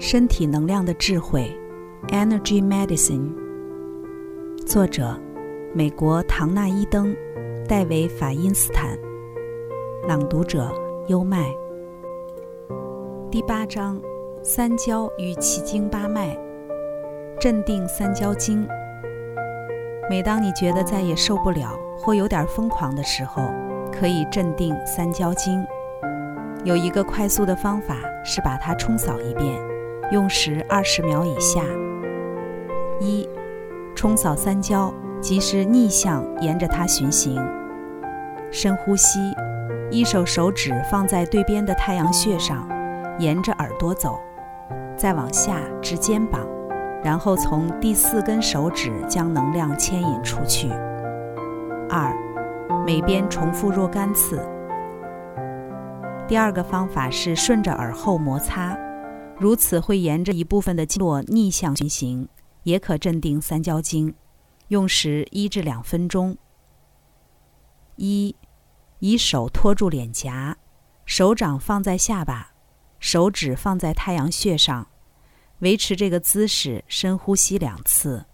身体能量的智慧 Energy Medicine， 作者美国唐纳伊登、戴维法因斯坦，朗读者优麦。第八章，三焦与奇经八脉，镇定三焦经。每当你觉得再也受不了或有点疯狂的时候，可以镇定三焦经。有一个快速的方法是把它冲扫一遍，用时20秒以下。1. 冲扫三焦，即是逆向沿着它巡行。深呼吸，一手手指放在对边的太阳穴上，沿着耳朵走，再往下至肩膀，然后从第4根手指将能量牵引出去。2. 每边重复若干次。第二个方法是顺着耳后摩擦，如此会沿着一部分的经络逆向循行，也可镇定三焦经，用时1至2分钟。1. 以手托住脸颊，手掌放在下巴，手指放在太阳穴上，维持这个姿势，深呼吸2次。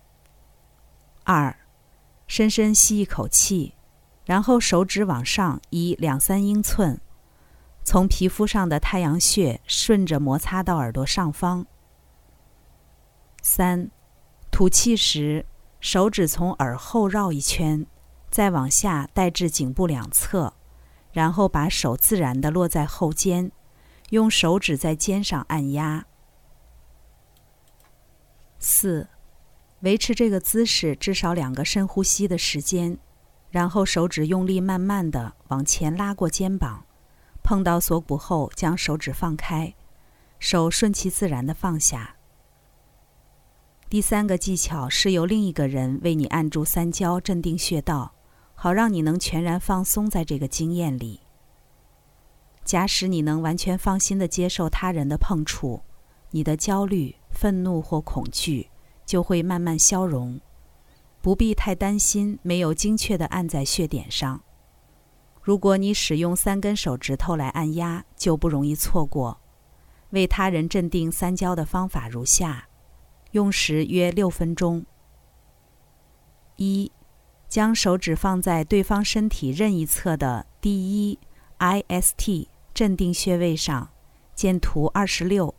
2. 深深吸一口气，然后手指往上移2-3英寸，从皮肤上的太阳穴顺着摩擦到耳朵上方。 3. 吐气时，手指从耳后绕一圈，再往下带至颈部2侧，然后把手自然地落在后肩，用手指在肩上按压。 4. 维持这个姿势至少2个深呼吸的时间，然后手指用力慢慢地往前拉过肩膀，碰到锁骨后将手指放开，手顺其自然地放下。第三个技巧是由另一个人为你按住三焦，镇定穴道，好让你能全然放松在这个经验里。假使你能完全放心地接受他人的碰触，你的焦虑、愤怒或恐惧就会慢慢消融，不必太担心没有精确地按在穴点上。如果你使用3根手指头来按压，就不容易错过。为他人镇定三焦的方法如下，用时约6分钟。 1. 将手指放在对方身体任一侧的第1 IST 镇定穴位上，见图26，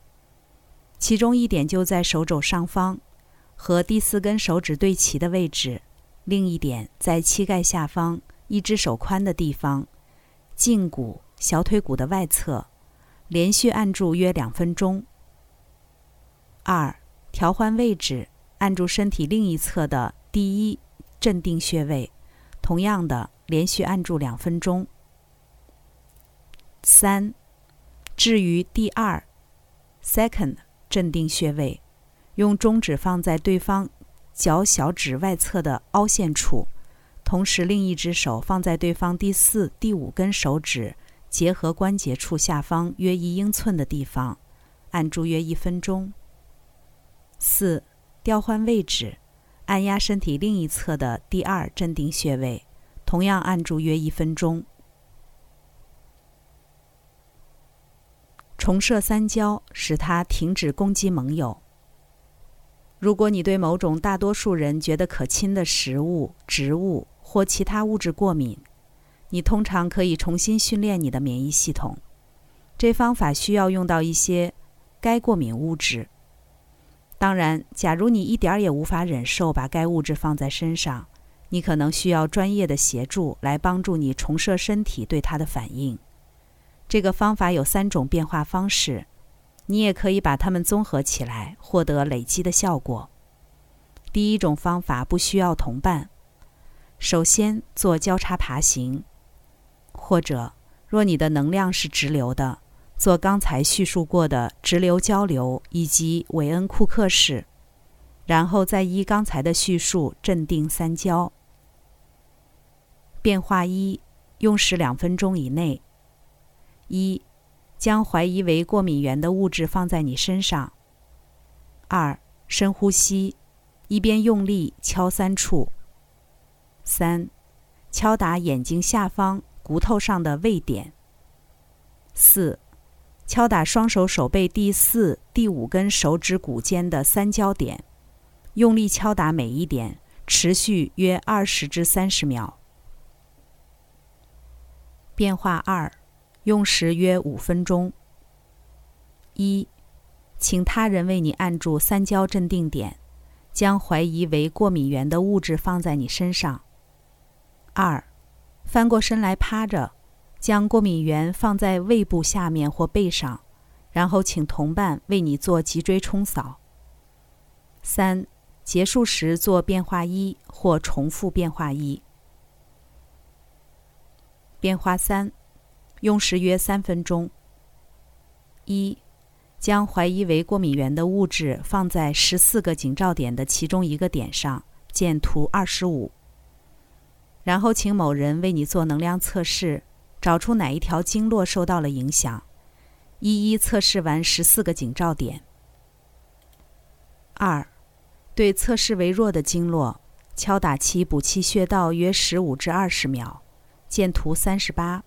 其中一点就在手肘上方，和第4根手指对齐的位置，另一点在膝盖下方1只手宽的地方，胫骨、小腿骨的外侧，连续按住约2分钟。 2. 调换位置，按住身体另一侧的第1镇定穴位，同样的连续按住2分钟。 3. 置于第2镇定穴位，用中指放在对方脚小指外侧的凹陷处，同时另一只手放在对方第4、第5根手指结合关节处下方约1英寸的地方，按住约1分钟。 4. 调换位置，按压身体另一侧的第2镇定穴位，同样按住约1分钟。重设三焦，使它停止攻击盟友。如果你对某种大多数人觉得可亲的食物、植物或其他物质过敏，你通常可以重新训练你的免疫系统。这方法需要用到一些该过敏物质。当然，假如你一点也无法忍受把该物质放在身上，你可能需要专业的协助来帮助你重设身体对它的反应。这个方法有3种变化方式，你也可以把它们综合起来，获得累积的效果。第一种方法不需要同伴。首先做交叉爬行，或者若你的能量是直流的，做刚才叙述过的直流交流以及韦恩库克式，然后再依刚才的叙述镇定三焦。变化1，用时2分钟以内。1. 将怀疑为过敏源的物质放在你身上。 2. 深呼吸，一边用力敲3处。 3. 敲打眼睛下方骨头上的位点。 4. 敲打双手手背第四、第五根手指骨间的三焦点，用力敲打每一点，持续约20至30秒。变化2，用时约5分钟。1，请他人为你按住三焦镇定点，将怀疑为过敏源的物质放在你身上。2，翻过身来趴着，将过敏源放在胃部下面或背上，然后请同伴为你做脊椎冲扫。3，结束时做变化1或重复变化1。变化3，用时约3分钟。1，将怀疑为过敏源的物质放在14个警兆点的其中一个点上，见图25。然后请某人为你做能量测试，找出哪一条经络受到了影响，一一测试完14个警兆点。2，对测试为弱的经络，敲打其补气穴道约15至20秒，见图38。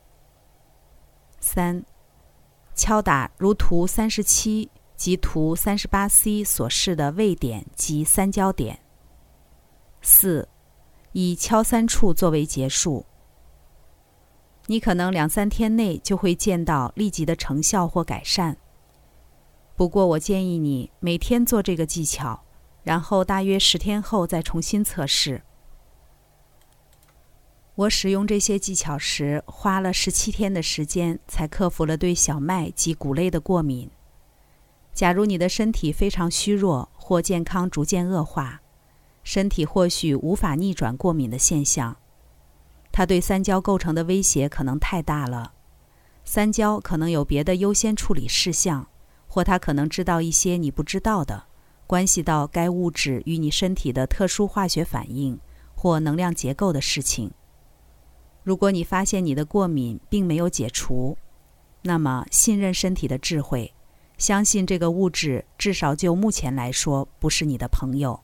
3，敲打如图37及图 38C 所示的胃点及三焦点。4，以敲3处作为结束。你可能2-3天内就会见到立即的成效或改善，不过我建议你每天做这个技巧，然后大约10天后再重新测试。我使用这些技巧时花了17天的时间才克服了对小麦及谷类的过敏。假如你的身体非常虚弱或健康逐渐恶化，身体或许无法逆转过敏的现象，它对三焦构成的威胁可能太大了，三焦可能有别的优先处理事项，或它可能知道一些你不知道的，关系到该物质与你身体的特殊化学反应或能量结构的事情。如果你发现你的过敏并没有解除，那么信任身体的智慧，相信这个物质至少就目前来说不是你的朋友。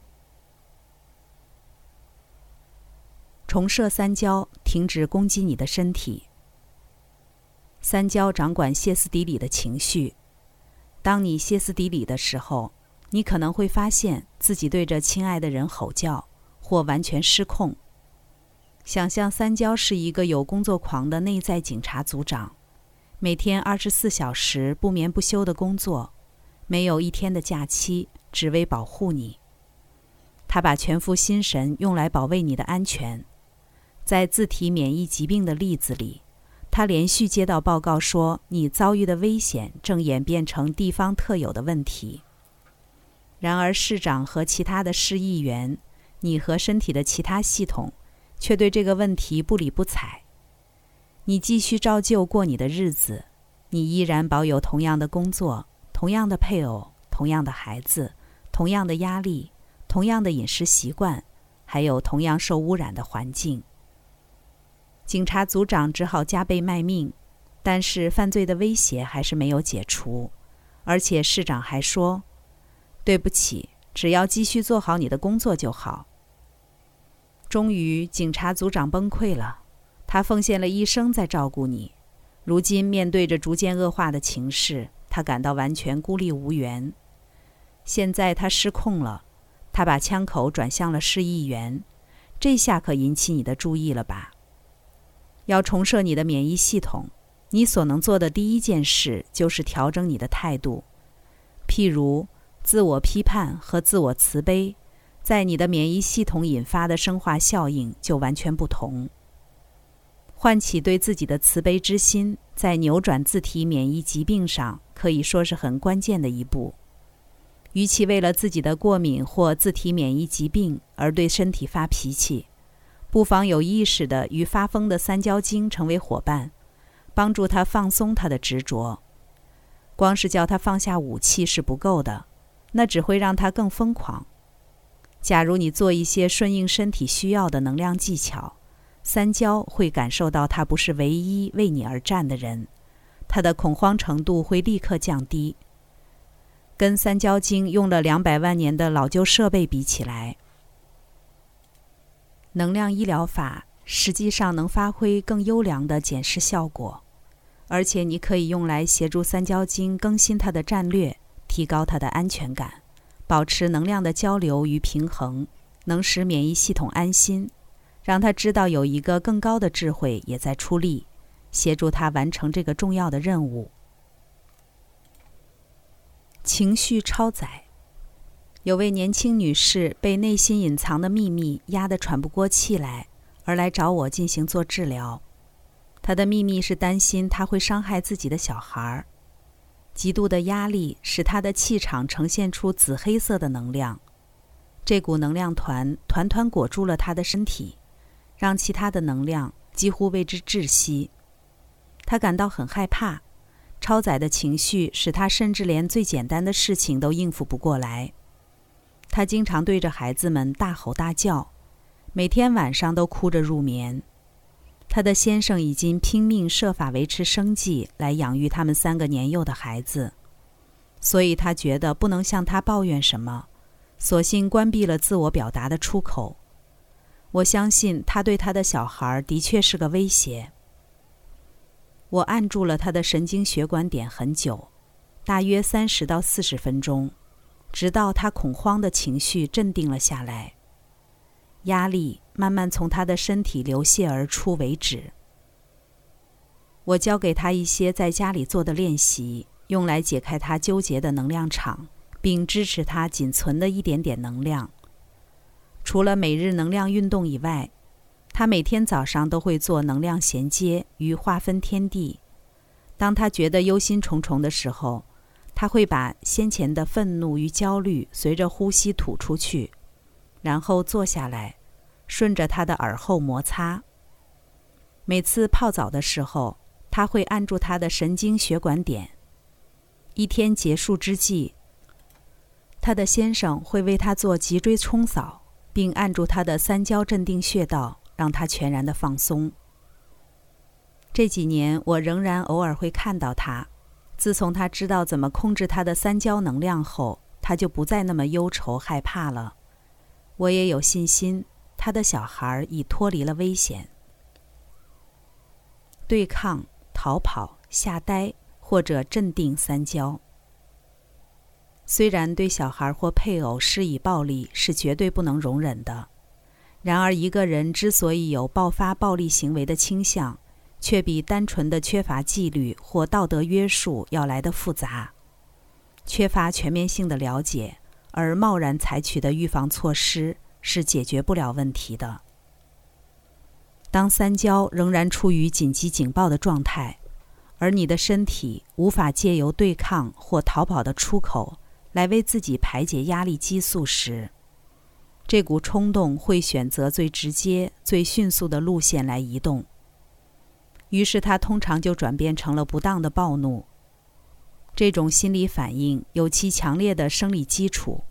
重设三焦，停止攻击你的身体。三焦掌管歇斯底里的情绪。当你歇斯底里的时候，你可能会发现自己对着亲爱的人吼叫，或完全失控。想象三焦是一个有工作狂的内在警察组长，每天24小时不眠不休的工作，没有1天的假期，只为保护你。他把全副心神用来保卫你的安全。在自体免疫疾病的例子里，他连续接到报告说你遭遇的危险正演变成地方特有的问题。然而市长和其他的市议员，你和身体的其他系统却对这个问题不理不睬。你继续照旧过你的日子，你依然保有同样的工作，同样的配偶，同样的孩子，同样的压力，同样的饮食习惯，还有同样受污染的环境。警察组长只好加倍卖命，但是犯罪的威胁还是没有解除，而且市长还说，对不起，只要继续做好你的工作就好。终于，警察组长崩溃了，他奉献了一生在照顾你，如今面对着逐渐恶化的情势，他感到完全孤立无援。现在他失控了，他把枪口转向了市议员，这下可引起你的注意了吧？要重设你的免疫系统，你所能做的第一件事就是调整你的态度，譬如自我批判和自我慈悲，在你的免疫系统引发的生化效应就完全不同。唤起对自己的慈悲之心，在扭转自体免疫疾病上可以说是很关键的一步。与其为了自己的过敏或自体免疫疾病而对身体发脾气，不妨有意识地与发疯的三焦经成为伙伴，帮助他放松他的执着。光是叫他放下武器是不够的，那只会让他更疯狂。假如你做一些顺应身体需要的能量技巧，三焦会感受到他不是唯一为你而战的人，他的恐慌程度会立刻降低。跟三焦经用了200万年的老旧设备比起来，能量医疗法实际上能发挥更优良的检视效果，而且你可以用来协助三焦经更新它的战略，提高它的安全感，保持能量的交流与平衡，能使免疫系统安心，让他知道有一个更高的智慧也在出力，协助他完成这个重要的任务。情绪超载。有位年轻女士被内心隐藏的秘密压得喘不过气来，而来找我进行做治疗。她的秘密是担心她会伤害自己的小孩。极度的压力使她的气场呈现出紫黑色的能量，这股能量团团裹住了她的身体，让其他的能量几乎为之窒息。她感到很害怕，超载的情绪使她甚至连最简单的事情都应付不过来。她经常对着孩子们大吼大叫，每天晚上都哭着入眠。她的先生已经拼命设法维持生计来养育他们3个年幼的孩子，所以她觉得不能向他抱怨什么，索性关闭了自我表达的出口。我相信他对他的小孩的确是个威胁。我按住了他的神经血管点很久，大约30到40分钟，直到他恐慌的情绪镇定了下来，压力慢慢从他的身体流泻而出为止。我教给他一些在家里做的练习，用来解开他纠结的能量场，并支持他仅存的一点点能量。除了每日能量运动以外，他每天早上都会做能量衔接与划分天地。当他觉得忧心忡忡的时候，他会把先前的愤怒与焦虑随着呼吸吐出去，然后坐下来，顺着他的耳后摩擦。每次泡澡的时候，他会按住他的神经血管点。一天结束之际，他的先生会为他做脊椎冲扫，并按住他的三焦镇定穴道，让他全然的放松。这几年我仍然偶尔会看到他，自从他知道怎么控制他的三焦能量后，他就不再那么忧愁害怕了。我也有信心，他的小孩已脱离了危险。对抗、逃跑、吓呆或者镇定三焦。虽然对小孩或配偶施以暴力是绝对不能容忍的，然而一个人之所以有爆发暴力行为的倾向，却比单纯的缺乏纪律或道德约束要来得复杂。缺乏全面性的了解，而贸然采取的预防措施是解决不了问题的。当三焦仍然处于紧急警报的状态，而你的身体无法借由对抗或逃跑的出口来为自己排解压力激素时，这股冲动会选择最直接、最迅速的路线来移动。于是它通常就转变成了不当的暴怒。这种心理反应有其强烈的生理基础。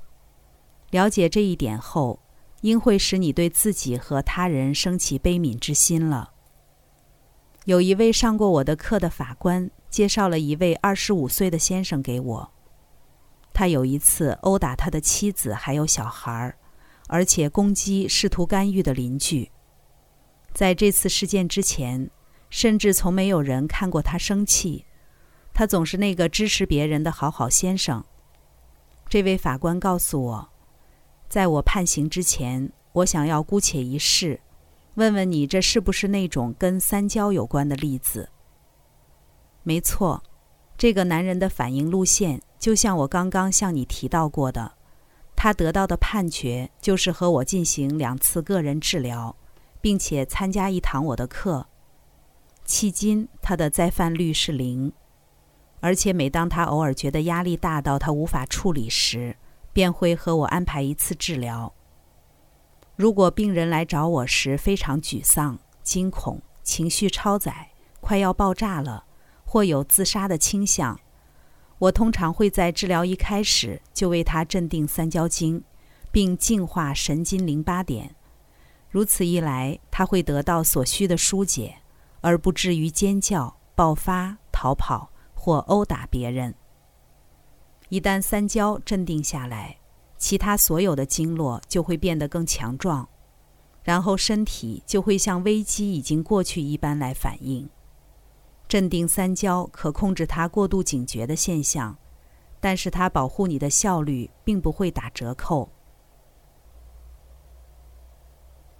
了解这一点后，应会使你对自己和他人升起悲悯之心了。有一位上过我的课的法官介绍了一位25岁的先生给我。他有一次殴打他的妻子还有小孩，而且攻击试图干预的邻居。在这次事件之前，甚至从没有人看过他生气，他总是那个支持别人的好好先生。这位法官告诉我，在我判刑之前，我想要姑且一试，问问你这是不是那种跟三焦有关的例子。没错，这个男人的反应路线就像我刚刚向你提到过的，他得到的判决就是和我进行2次个人治疗，并且参加1堂我的课。迄今他的再犯率是0，而且每当他偶尔觉得压力大到他无法处理时，便会和我安排1次治疗。如果病人来找我时非常沮丧、惊恐、情绪超载、快要爆炸了，或有自杀的倾向，我通常会在治疗一开始就为他镇定三焦经，并净化神经淋巴点。如此一来，他会得到所需的疏解，而不至于尖叫、爆发、逃跑或殴打别人。一旦三焦镇定下来，其他所有的经络就会变得更强壮，然后身体就会像危机已经过去一般来反应。镇定三焦可控制它过度警觉的现象，但是它保护你的效率并不会打折扣。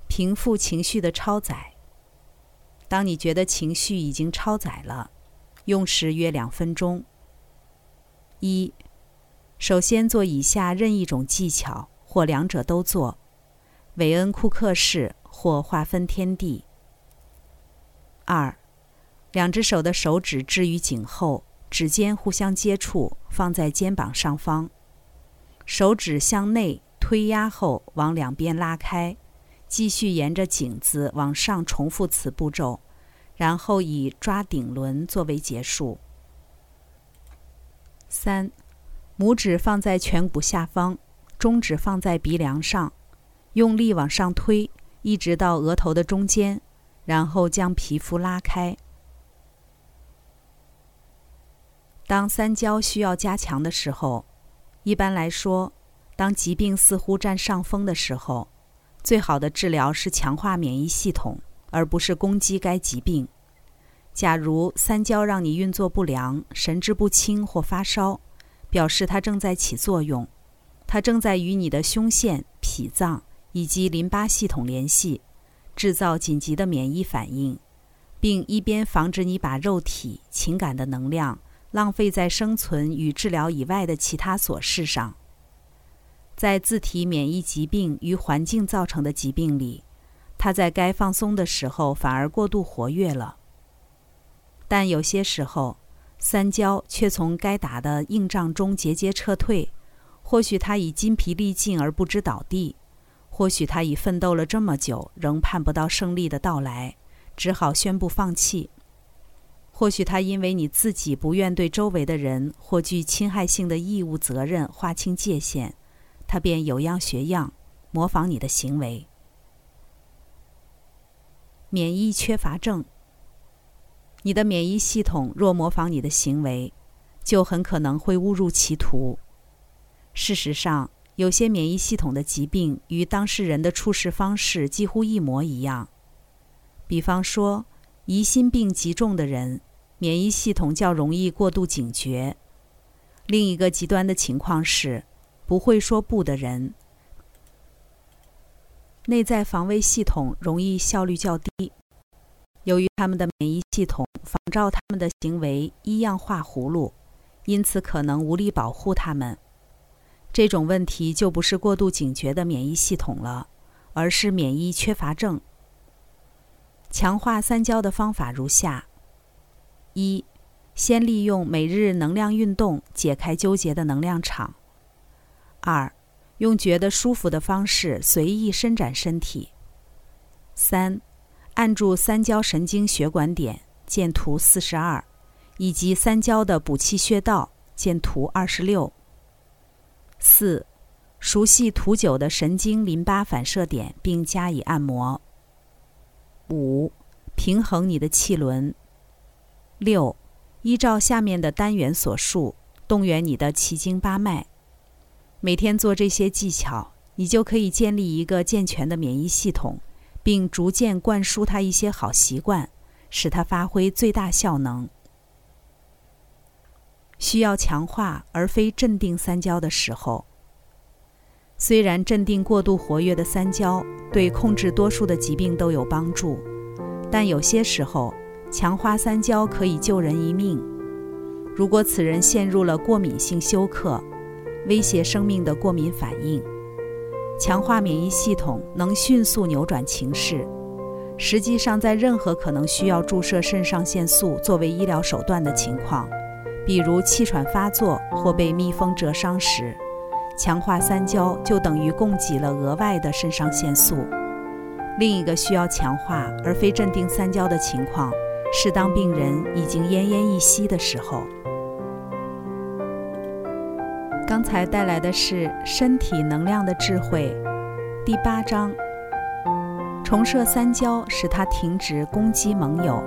平复情绪的超载。当你觉得情绪已经超载了，用时约2分钟。1. 首先做以下任一种技巧，或两者都做，韦恩库克式或划分天地。2. 两只手的手指置于颈后，指尖互相接触，放在肩膀上方，手指向内推压后往两边拉开，继续沿着颈子往上重复此步骤，然后以抓顶轮作为结束。3. 拇指放在颧骨下方，中指放在鼻梁上，用力往上推，一直到额头的中间，然后将皮肤拉开。当三焦需要加强的时候，一般来说，当疾病似乎占上风的时候，最好的治疗是强化免疫系统，而不是攻击该疾病。假如三焦让你运作不良、神志不清或发烧，表示它正在起作用，它正在与你的胸腺、脾脏以及淋巴系统联系，制造紧急的免疫反应，并一边防止你把肉体、情感的能量浪费在生存与治疗以外的其他琐事上。在自体免疫疾病与环境造成的疾病里，它在该放松的时候反而过度活跃了。但有些时候，三焦却从该打的硬仗中节节撤退，或许它已筋疲力尽而不知倒地，或许它已奋斗了这么久，仍盼不到胜利的到来，只好宣布放弃。或许他因为你自己不愿对周围的人或具侵害性的义务责任划清界限，他便有样学样，模仿你的行为。免疫缺乏症。你的免疫系统若模仿你的行为，就很可能会误入歧途。事实上，有些免疫系统的疾病与当事人的处事方式几乎一模一样。比方说，疑心病极重的人，免疫系统较容易过度警觉。另一个极端的情况是，不会说不的人，内在防卫系统容易效率较低。由于他们的免疫系统仿照他们的行为依样画葫芦，因此可能无力保护他们。这种问题就不是过度警觉的免疫系统了，而是免疫缺乏症。强化三焦的方法如下： 1. 先利用每日能量运动解开纠结的能量场。 2. 用觉得舒服的方式随意伸展身体。 3. 按住三焦神经血管点，见图42，以及三焦的补气穴道，见图26。 4. 熟悉图9的神经淋巴反射点并加以按摩。 5. 平衡你的气轮。 6. 依照下面的单元所述，动员你的奇经八脉。每天做这些技巧，你就可以建立一个健全的免疫系统，并逐渐灌输它一些好习惯，使它发挥最大效能。需要强化而非镇定三焦的时候。虽然镇定过度活跃的三焦对控制多数的疾病都有帮助，但有些时候，强化三焦可以救人一命。如果此人陷入了过敏性休克，威胁生命的过敏反应，强化免疫系统能迅速扭转情势。实际上，在任何可能需要注射肾上腺素作为医疗手段的情况，比如气喘发作或被蜜蜂蛰伤时，强化三焦就等于供给了额外的肾上腺素。另一个需要强化而非镇定三焦的情况，是当病人已经奄奄一息的时候。刚才带来的是《身体能量的智慧》第8章，重设三焦，使它停止攻击盟友。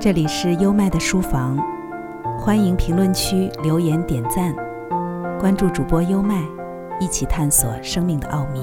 这里是优麦的书房，欢迎评论区留言点赞。关注主播优麦，一起探索生命的奥秘。